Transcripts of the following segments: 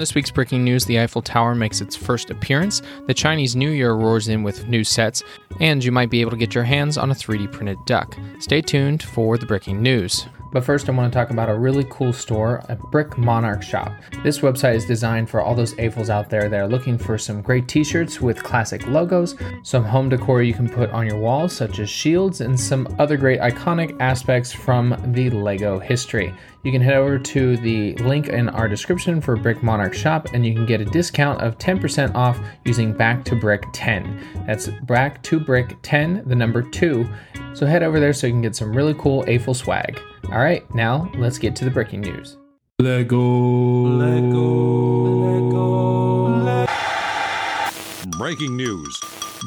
this week's Bricking News, the Eiffel Tower makes its first appearance, the Chinese New Year roars in with new sets, and you might be able to get your hands on a 3D printed duck. Stay tuned for the Bricking News. But first, I want to talk about a really cool store, a Brick Monarch shop. This website is designed for all those AFOLs out there that are looking for some great t-shirts with classic logos, some home decor you can put on your walls, such as shields, and some other great iconic aspects from the LEGO history. You can head over to the link in our description for Brick Monarch shop, and you can get a discount of 10% off using Back to Brick 10. That's Back to Brick 10, the number 2. So head over there so you can get some really cool AFOL swag. All right, now let's get to the Bricking News. LEGO.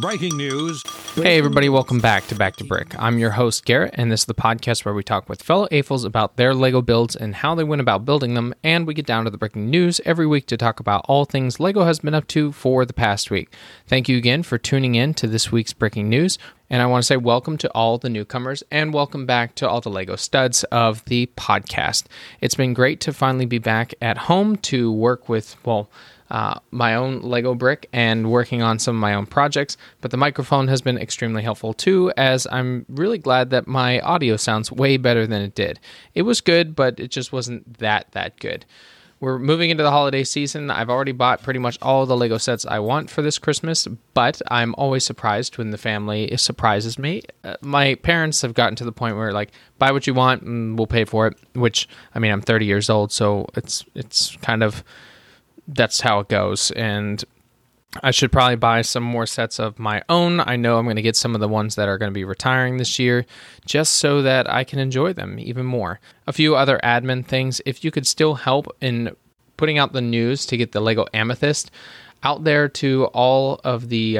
Breaking news. Hey everybody, welcome back to Brick. I'm your host Garrett, and this is the podcast where we talk with fellow AFOLs about their LEGO builds and how they went about building them, and we get down to the breaking news every week to talk about all things LEGO has been up to for the past week. Thank you again for tuning in to this week's Bricking News, and I want to say welcome to all the newcomers and welcome back to all the LEGO studs of the podcast. It's been great to finally be back at home to work with, my own LEGO brick and working on some of my own projects, but the microphone has been extremely helpful too, as I'm really glad that my audio sounds way better than it did. It was good, but it just wasn't that good. We're moving into the holiday season. I've already bought pretty much all the LEGO sets I want for this Christmas, but I'm always surprised when the family surprises me. My parents have gotten to the point where, like, buy what you want and we'll pay for it, which, I mean, I'm 30 years old, so it's kind of... that's how it goes, and I should probably buy some more sets of my own. I know I'm going to get some of the ones that are going to be retiring this year, just so that I can enjoy them even more. A few other admin things. If you could still help in putting out the news to get the LEGO Amethyst out there to all of the,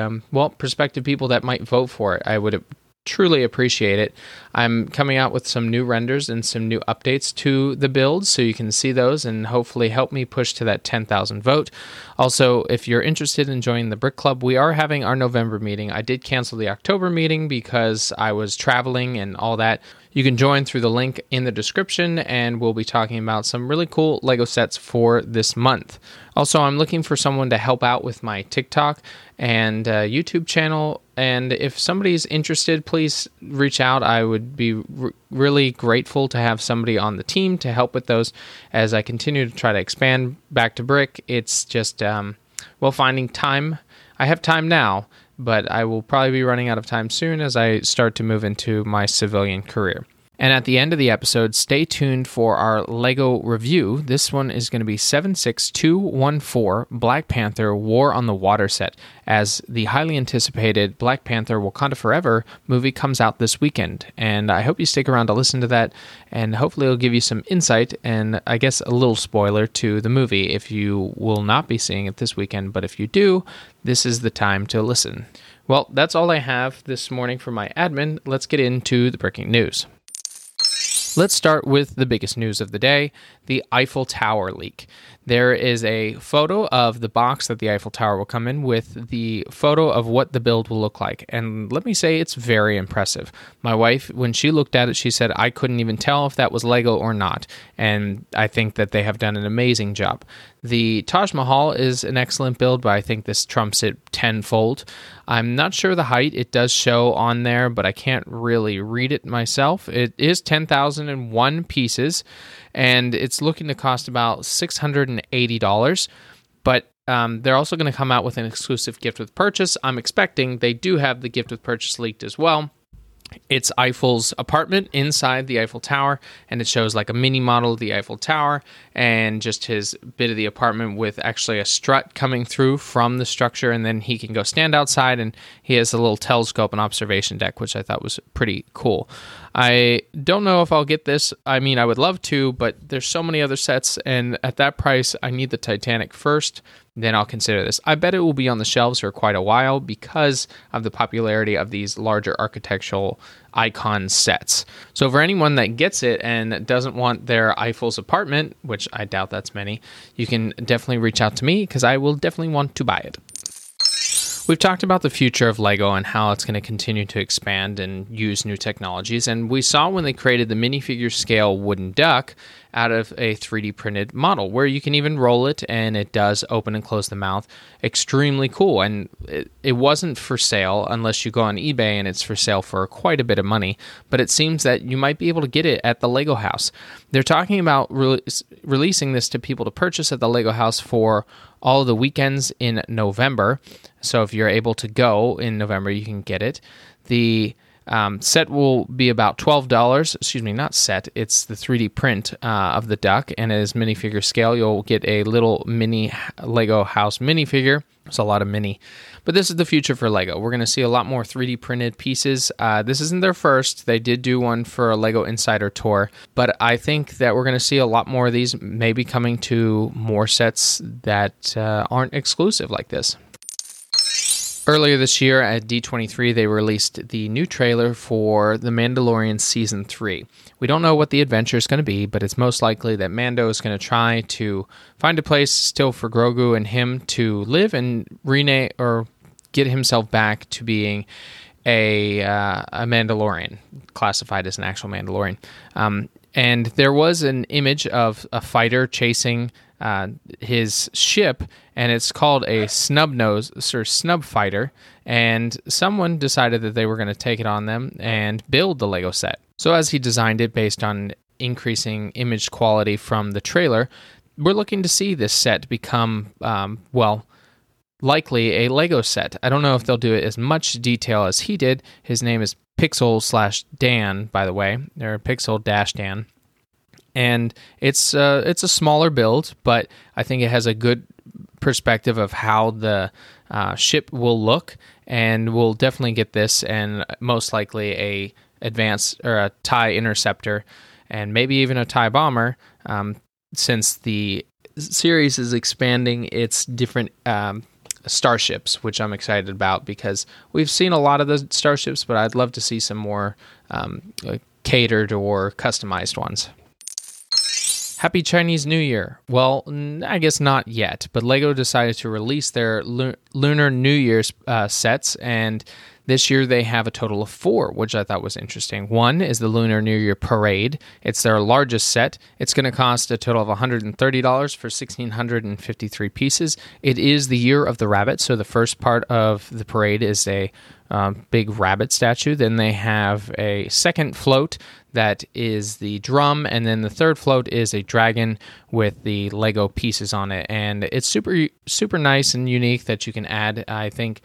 prospective people that might vote for it, I would truly appreciate it. I'm coming out with some new renders and some new updates to the build, so you can see those and hopefully help me push to that 10,000 vote. Also, if you're interested in joining the Brick Club, we are having our November meeting. I did cancel the October meeting because I was traveling and all that. You can join through the link in the description, and we'll be talking about some really cool LEGO sets for this month. Also, I'm looking for someone to help out with my TikTok and YouTube channel, and if somebody's interested, please reach out. I would be really grateful to have somebody on the team to help with those as I continue to try to expand Back to Brick. It's just, finding time. I have time now, but I will probably be running out of time soon as I start to move into my civilian career. And at the end of the episode, stay tuned for our LEGO review. This one is going to be 76214 Black Panther: War on the Water set, as the highly anticipated Black Panther Wakanda Forever movie comes out this weekend. And I hope you stick around to listen to that, and hopefully it'll give you some insight and I guess a little spoiler to the movie if you will not be seeing it this weekend. But if you do, this is the time to listen. Well, that's all I have this morning for my admin. Let's get into the breaking news. Let's start with the biggest news of the day, the Eiffel Tower leak. There is a photo of the box that the Eiffel Tower will come in with the photo of what the build will look like. And let me say, it's very impressive. My wife, when she looked at it, she said, I couldn't even tell if that was LEGO or not. And I think that they have done an amazing job. The Taj Mahal is an excellent build, but I think this trumps it tenfold. I'm not sure the height. It does show on there, but I can't really read it myself. It is 10,001 pieces, and it's looking to cost about $680, but they're also going to come out with an exclusive gift with purchase. I'm expecting they do have the gift with purchase leaked as well. It's Eiffel's apartment inside the Eiffel Tower, and it shows like a mini model of the Eiffel Tower and just his bit of the apartment with actually a strut coming through from the structure, and then he can go stand outside, and he has a little telescope and observation deck, which I thought was pretty cool. I don't know if I'll get this. I mean, I would love to, but there's so many other sets, and at that price, I need the Titanic first. Then I'll consider this. I bet it will be on the shelves for quite a while because of the popularity of these larger architectural icon sets. So for anyone that gets it and doesn't want their Eiffel's apartment, which I doubt that's many, you can definitely reach out to me because I will definitely want to buy it. We've talked about the future of LEGO and how it's going to continue to expand and use new technologies. And we saw when they created the minifigure scale wooden duck out of a 3D printed model, where you can even roll it and it does open and close the mouth. Extremely cool. And it wasn't for sale unless you go on eBay, and it's for sale for quite a bit of money, but it seems that you might be able to get it at the Lego House. They're talking about releasing this to people to purchase at the Lego House for all of the weekends in November. So if you're able to go in November, you can get it. The set will be about $12. Excuse me, not set. It's the 3D print of the duck, and it is minifigure scale. You'll get a little mini Lego House minifigure. It's a lot of mini. But this is the future for Lego. We're going to see a lot more 3D printed pieces. This isn't their first. They did do one for a Lego Insider Tour. But I think that we're going to see a lot more of these, maybe coming to more sets that aren't exclusive like this. Earlier this year at D23, they released the new trailer for The Mandalorian Season 3. We don't know what the adventure is going to be, but it's most likely that Mando is going to try to find a place still for Grogu and him to live and rename or get himself back to being a Mandalorian, classified as an actual Mandalorian. And there was an image of a fighter chasing his ship, and it's called a snub fighter, and someone decided that they were going to take it on them and build the Lego set. So as he designed it based on increasing image quality from the trailer, we're looking to see this set become, likely a Lego set. I don't know if they'll do it as much detail as he did. His name is Pixel slash Dan, by the way, or Pixel dash Dan. And it's a smaller build, but I think it has a good perspective of how the ship will look, and we'll definitely get this, and most likely a advanced or a TIE interceptor, and maybe even a TIE bomber, since the series is expanding its different starships, which I'm excited about because we've seen a lot of those starships, but I'd love to see some more catered or customized ones. Happy Chinese New Year. Well, I guess not yet, but LEGO decided to release their Lunar New Year's sets, and this year they have a total of 4, which I thought was interesting. One is the Lunar New Year Parade. It's their largest set. It's going to cost a total of $130 for 1,653 pieces. It is the Year of the Rabbit, so the first part of the parade is a big rabbit statue. Then they have a second float that is the drum, and then the third float is a dragon with the Lego pieces on it. And it's super, super nice and unique that you can add, I think.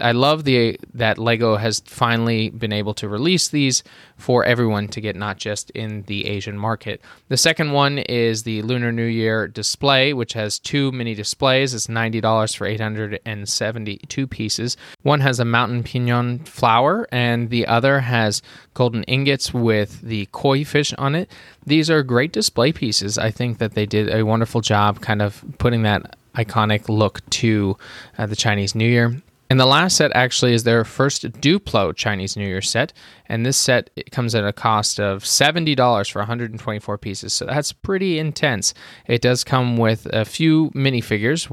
I love that LEGO has finally been able to release these for everyone to get, not just in the Asian market. The second one is the Lunar New Year display, which has 2 mini displays. It's $90 for 872 pieces. One has a mountain pinon flower, and the other has golden ingots with the koi fish on it. These are great display pieces. I think that they did a wonderful job kind of putting that iconic look to the Chinese New Year. And the last set actually is their first Duplo Chinese New Year set, and this set comes at a cost of $70 for 124 pieces, so that's pretty intense. It does come with a few minifigures,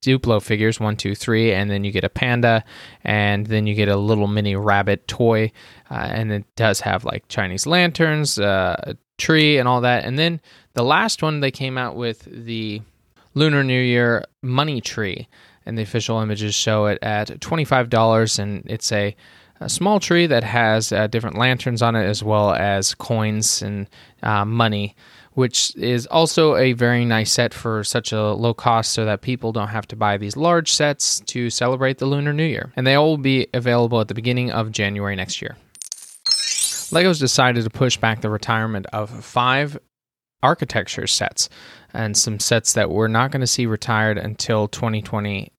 Duplo figures, 1, 2, 3, and then you get a panda, and then you get a little mini rabbit toy, and it does have like Chinese lanterns, a tree, and all that. And then the last one, they came out with the Lunar New Year money tree, and the official images show it at $25, and it's a small tree that has different lanterns on it, as well as coins and money, which is also a very nice set for such a low cost, so that people don't have to buy these large sets to celebrate the Lunar New Year. And they all will be available at the beginning of January next year. LEGO's decided to push back the retirement of 5 architecture sets, and some sets that we're not going to see retired until 2023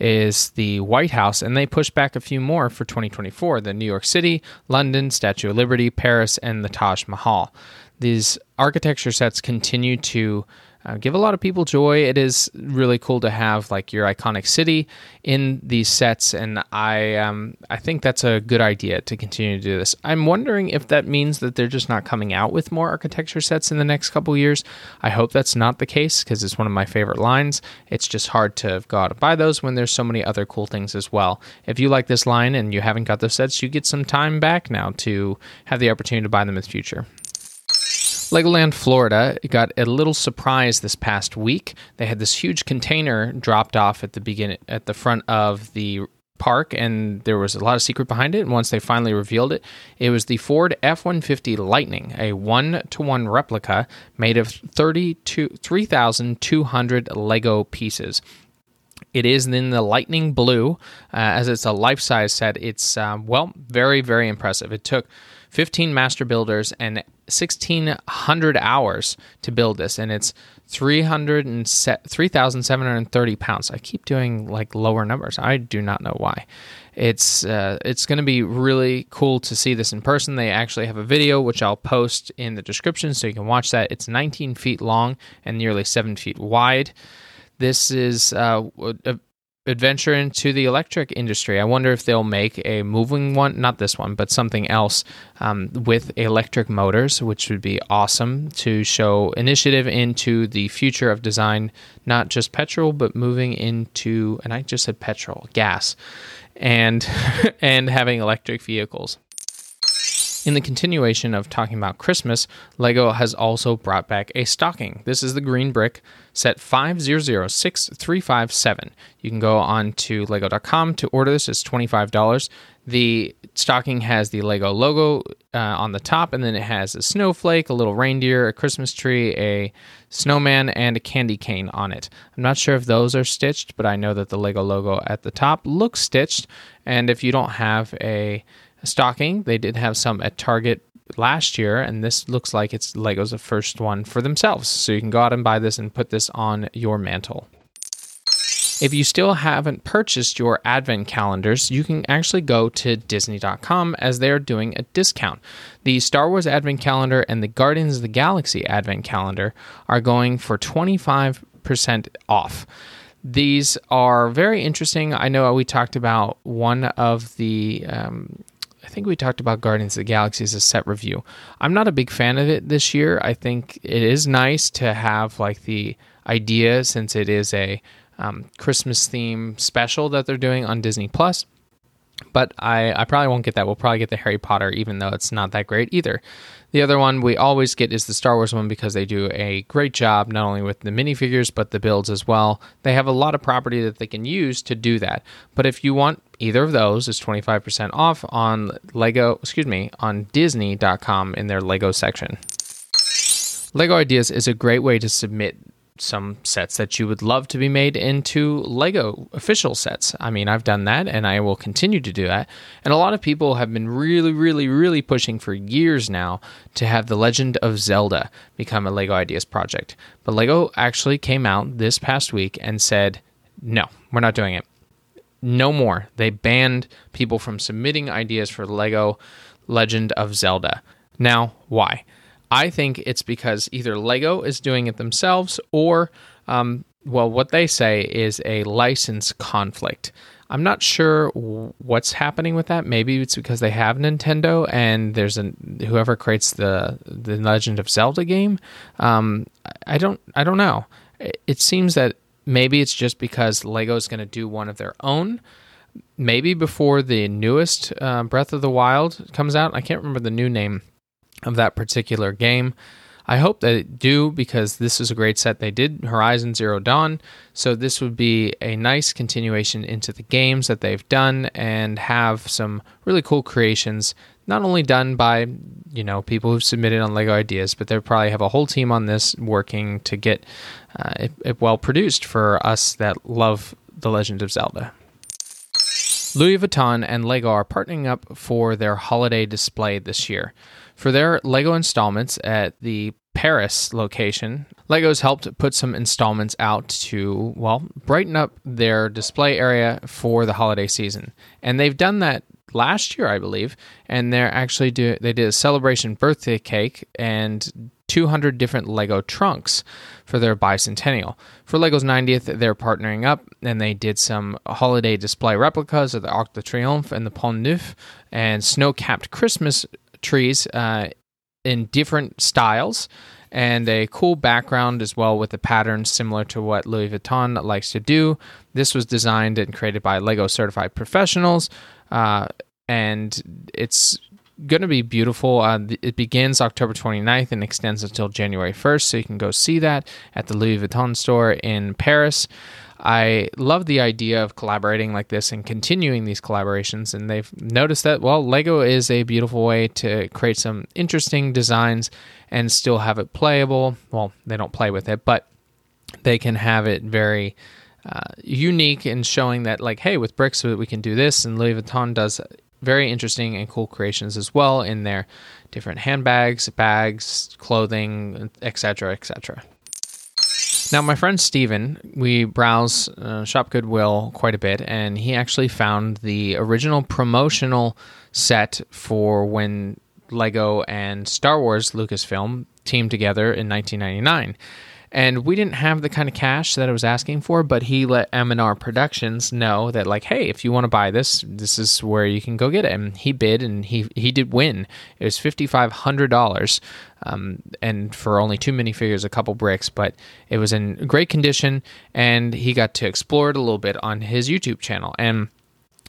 is the White House, and they pushed back a few more for 2024, the New York City, London, Statue of Liberty, Paris, and the Taj Mahal. These architecture sets continue to give a lot of people joy. It is really cool to have like your iconic city in these sets, and I think that's a good idea to continue to do this. I'm wondering if that means that they're just not coming out with more architecture sets in the next couple years. I hope that's not the case, because it's one of my favorite lines. It's just hard to go out and buy those when there's so many other cool things as well. If you like this line and you haven't got those sets, you get some time back now to have the opportunity to buy them in the future. Legoland Florida got a little surprise this past week. They had this huge container dropped off at the beginning, at the front of the park, and there was a lot of secret behind it. And once they finally revealed it, it was the Ford F-150 Lightning, a 1-to-1 replica made of 3,200 Lego pieces. It is in the Lightning Blue, as it's a life-size set. It's, very, very impressive. It took 15 master builders and 1,600 hours to build this, and it's 3,730 pounds. I keep doing lower numbers. I do not know why. It's going to be really cool to see this in person. They actually have a video, which I'll post in the description, so you can watch that. It's 19 feet long and nearly 7 feet wide. This is an adventure into the electric industry. I wonder if they'll make a moving one, not this one, but something else with electric motors, which would be awesome to show initiative into the future of design, not just petrol, but moving into, and I just said petrol, gas, and having electric vehicles. In the continuation of talking about Christmas, LEGO has also brought back a stocking. This is the green brick set 5006357. You can go on to lego.com to order this. It's $25. The stocking has the LEGO logo on the top, and then it has a snowflake, a little reindeer, a Christmas tree, a snowman, and a candy cane on it. I'm not sure if those are stitched, but I know that the LEGO logo at the top looks stitched, and if you don't have a stocking, they did have some at Target last year, and this looks like it's LEGO's the first one for themselves. So you can go out and buy this and put this on your mantle. If you still haven't purchased your advent calendars, you can actually go to Disney.com, as they're doing a discount. The Star Wars Advent Calendar and the Guardians of the Galaxy Advent Calendar are going for 25% off. These are very interesting. I know we talked about one of the... I think we talked about Guardians of the Galaxy as a set review. I'm not a big fan of it this year. I think it is nice to have the idea, since it is a Christmas theme special that they're doing on Disney+. But I probably won't get that. We'll probably get the Harry Potter, even though it's not that great either. The other one we always get is the Star Wars one, because they do a great job not only with the minifigures but the builds as well. They have a lot of property that they can use to do that. But if you want either of those, it's 25% off on on Disney.com in their LEGO section. LEGO Ideas is a great way to submit some sets that you would love to be made into LEGO official sets. I mean, I've done that, and I will continue to do that. And a lot of people have been really, really, really pushing for years now to have the Legend of Zelda become a LEGO Ideas project. But LEGO actually came out this past week and said, no, we're not doing it. No more. They banned people from submitting ideas for LEGO Legend of Zelda. Now, why? I think it's because either LEGO is doing it themselves or, what they say is a license conflict. I'm not sure what's happening with that. Maybe it's because they have Nintendo, and there's whoever creates the Legend of Zelda game. I don't know. It seems that maybe it's just because LEGO is going to do one of their own. Maybe before the newest Breath of the Wild comes out. I can't remember the new name of that particular game. I hope they do, because this is a great set. They did Horizon Zero Dawn, so this would be a nice continuation into the games that they've done, and have some really cool creations, not only done by, people who've submitted on LEGO Ideas, but they probably have a whole team on this working to get it well produced for us that love The Legend of Zelda. Louis Vuitton and LEGO are partnering up for their holiday display this year. For their LEGO installments at the Paris location, LEGO's helped put some installments out to, brighten up their display area for the holiday season. And they've done that last year, I believe, and they did a celebration birthday cake and 200 different LEGO trunks for their bicentennial. For LEGO's 90th, they're partnering up, and they did some holiday display replicas of the Arc de Triomphe and the Pont Neuf, and snow-capped Christmas trees in different styles, and a cool background as well with a pattern similar to what Louis Vuitton likes to do. This was designed and created by LEGO certified professionals, and it's going to be beautiful. It begins October 29th and extends until January 1st, so you can go see that at the Louis Vuitton store in Paris. I love the idea of collaborating like this and continuing these collaborations, and they've noticed that, well, LEGO is a beautiful way to create some interesting designs and still have it playable. Well, they don't play with it, but they can have it very unique in showing that, like, hey, with bricks we can do this, and Louis Vuitton does very interesting and cool creations as well in their different handbags, bags, clothing, etc., etc. Now, my friend Steven, we browse Shop Goodwill quite a bit, and he actually found the original promotional set for when LEGO and Star Wars Lucasfilm teamed together in 1999. And we didn't have the kind of cash that I was asking for, but he let M&R Productions know that, like, hey, if you want to buy this, this is where you can go get it. And he bid, and he did win. It was $5,500, and for only two minifigures, a couple bricks, but it was in great condition, and he got to explore it a little bit on his YouTube channel. And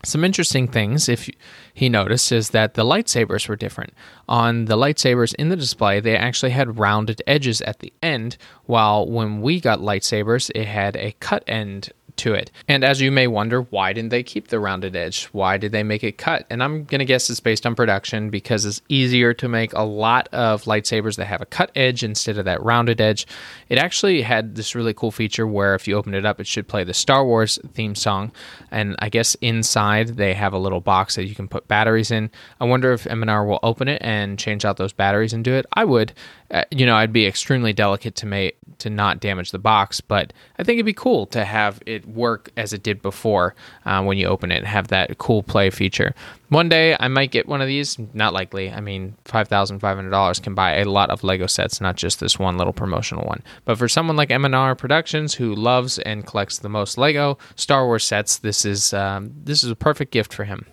some interesting things, if he noticed, is that the lightsabers were different. On the lightsabers in the display, they actually had rounded edges at the end, while when we got lightsabers, it had a cut end to it. And as you may wonder, why didn't they keep the rounded edge? Why did they make it cut? And I'm going to guess it's based on production, because it's easier to make a lot of lightsabers that have a cut edge instead of that rounded edge. It actually had this really cool feature where if you open it up, it should play the Star Wars theme song. And I guess inside they have a little box that you can put batteries in. I wonder if M&R will open it and change out those batteries and do it. I would. I'd be extremely delicate to not damage the box, but I think it'd be cool to have it work as it did before when you open it and have that cool play feature. One day I might get one of these. Not likely. I mean, $5,500 can buy a lot of LEGO sets, not just this one little promotional one. But for someone like M&R Productions, who loves and collects the most LEGO Star Wars sets, this is a perfect gift for him.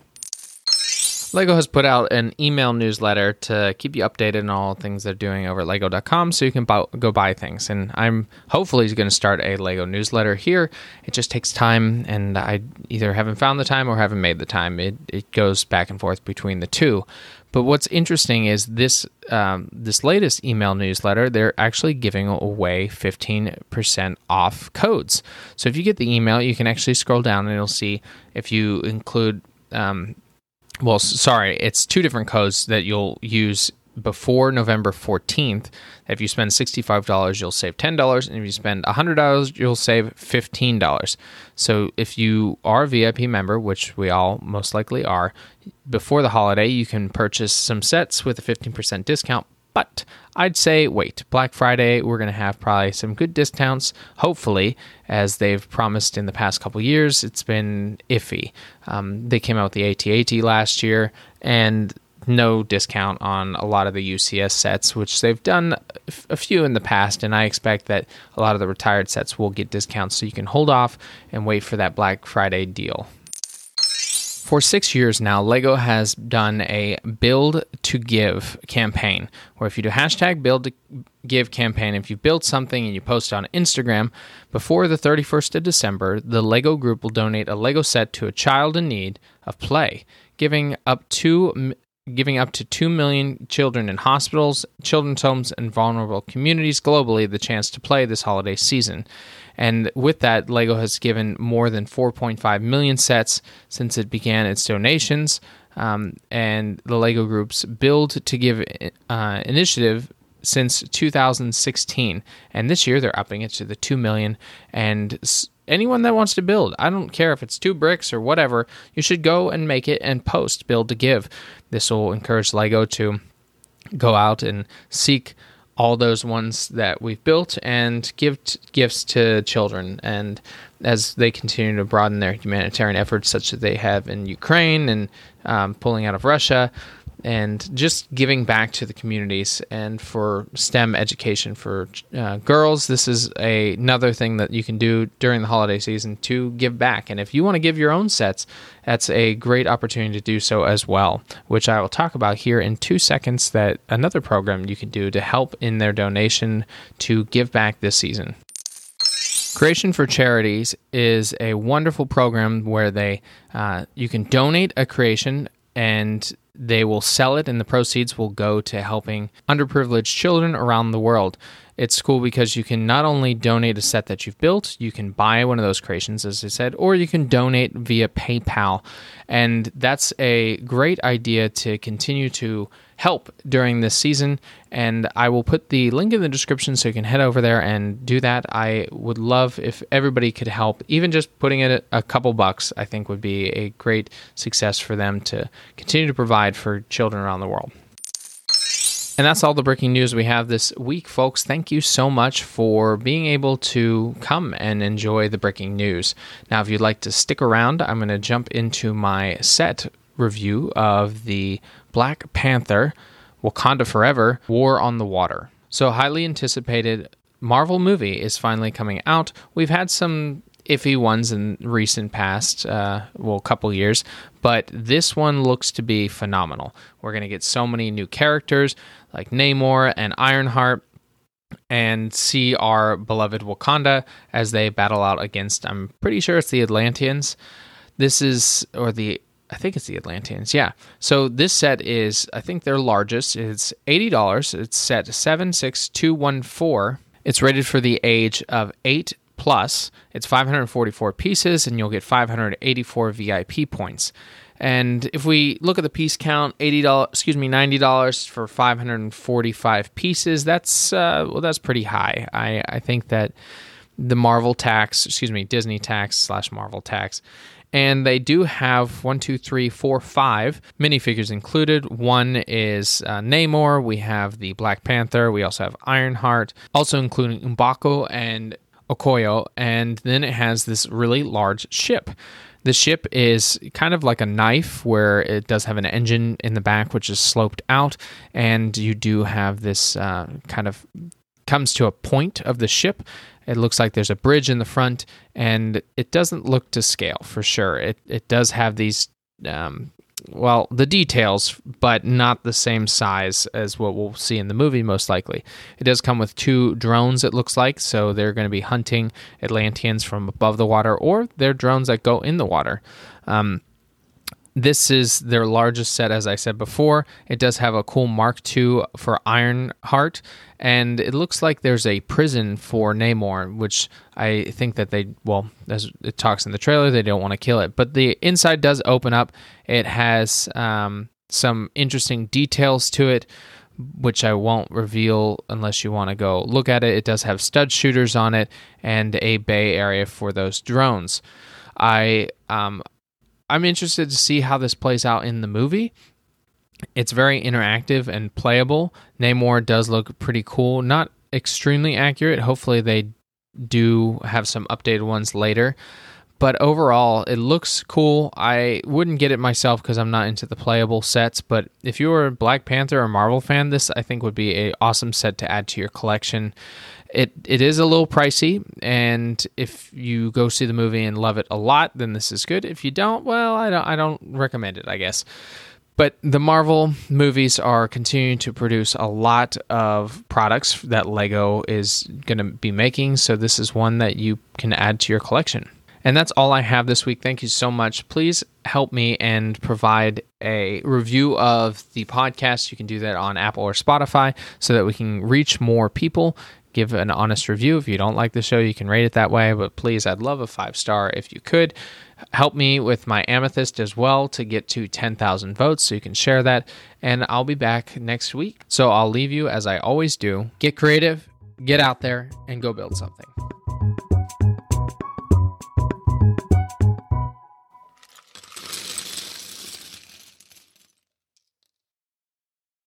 LEGO has put out an email newsletter to keep you updated on all things they're doing over at lego.com, so you can go buy things. And I'm hopefully going to start a LEGO newsletter here. It just takes time, and I either haven't found the time or haven't made the time. It goes back and forth between the two. But what's interesting is this latest email newsletter, they're actually giving away 15% off codes. So if you get the email, you can actually scroll down, and you'll see if you include... it's two different codes that you'll use before November 14th. If you spend $65, you'll save $10, and if you spend $100, you'll save $15. So if you are a VIP member, which we all most likely are, before the holiday, you can purchase some sets with a 15% discount. But I'd say wait. Black Friday, we're going to have probably some good discounts, hopefully, as they've promised in the past couple years. It's been iffy. They came out with the AT-AT last year, and no discount on a lot of the UCS sets, which they've done a few in the past, and I expect that a lot of the retired sets will get discounts, so you can hold off and wait for that Black Friday deal. For 6 years now, LEGO has done a Build to Give campaign, where if you do hashtag Build to Give campaign, if you build something and you post on Instagram, before the 31st of December, the LEGO group will donate a LEGO set to a child in need of play, giving up to 2 million children in hospitals, children's homes, and vulnerable communities globally the chance to play this holiday season. And with that, LEGO has given more than 4.5 million sets since it began its donations. And the LEGO Group's Build to Give initiative since 2016. And this year, they're upping it to the 2 million. And anyone that wants to build, I don't care if it's 2 bricks or whatever, you should go and make it and post Build to Give. This will encourage LEGO to go out and seek all those ones that we've built and give gifts to children. And as they continue to broaden their humanitarian efforts, such as they have in Ukraine and pulling out of Russia, and just giving back to the communities, and for STEM education for girls, this is another thing that you can do during the holiday season to give back. And if you want to give your own sets, that's a great opportunity to do so as well, which I will talk about here in 2 seconds, that another program you can do to help in their donation to give back this season. Creation for Charities is a wonderful program where you can donate a creation, and They will sell it, and the proceeds will go to helping underprivileged children around the world. It's cool because you can not only donate a set that you've built, you can buy one of those creations, as I said, or you can donate via PayPal. And that's a great idea to continue to help during this season. And I will put the link in the description so you can head over there and do that. I would love if everybody could help. Even just putting in a couple bucks, I think, would be a great success for them to continue to provide for children around the world. And that's all the breaking news we have this week, folks. Thank you so much for being able to come and enjoy the breaking news. Now, if you'd like to stick around, I'm going to jump into my set review of the Black Panther, Wakanda Forever, War on the Water. So, highly anticipated Marvel movie is finally coming out. We've had some iffy ones in recent past, couple years, but this one looks to be phenomenal. We're going to get so many new characters like Namor and Ironheart, and see our beloved Wakanda as they battle out against, I'm pretty sure it's the Atlanteans. I think it's the Atlanteans, yeah. So this set is, I think, their largest. It's $80. It's set 76214. It's rated for the age of 8+. Plus, it's 544 pieces, and you'll get 584 VIP points. And if we look at the piece count, $90 for 545 pieces. That's pretty high. I think that the Disney tax / Marvel tax. And they do have 5 minifigures included. One is Namor. We have the Black Panther. We also have Ironheart, also including M'Baku and Okoye, and then it has this really large ship. The ship is kind of like a knife, where it does have an engine in the back, which is sloped out, and you do have this kind of comes to a point of the ship. It looks like there's a bridge in the front, and it doesn't look to scale for sure. It does have these, the details, but not the same size as what we'll see in the movie, most likely. It does come with 2 drones, it looks like, so they're going to be hunting Atlanteans from above the water, or they're drones that go in the water. This is their largest set, as I said before. It does have a cool Mark II for Ironheart, and it looks like there's a prison for Namor, which I think that as it talks in the trailer, they don't want to kill it. But the inside does open up. It has some interesting details to it, which I won't reveal unless you want to go look at it. It does have stud shooters on it and a bay area for those drones. I'm interested to see how this plays out in the movie. It's very interactive and playable. Namor does look pretty cool. Not extremely accurate. Hopefully they do have some updated ones later. But overall, it looks cool. I wouldn't get it myself because I'm not into the playable sets. But if you were a Black Panther or Marvel fan, this I think would be an awesome set to add to your collection. It is a little pricey, and if you go see the movie and love it a lot, then this is good. If you don't, well, I don't recommend it, I guess. But the Marvel movies are continuing to produce a lot of products that LEGO is going to be making, so this is one that you can add to your collection. And that's all I have this week. Thank you so much. Please help me and provide a review of the podcast. You can do that on Apple or Spotify so that we can reach more people. Give an honest review. If you don't like the show, you can rate it that way, but please, I'd love a 5-star if you could. Help me with my Amethyst as well to get to 10,000 votes, so you can share that, and I'll be back next week. So I'll leave you as I always do. Get creative, get out there, and go build something.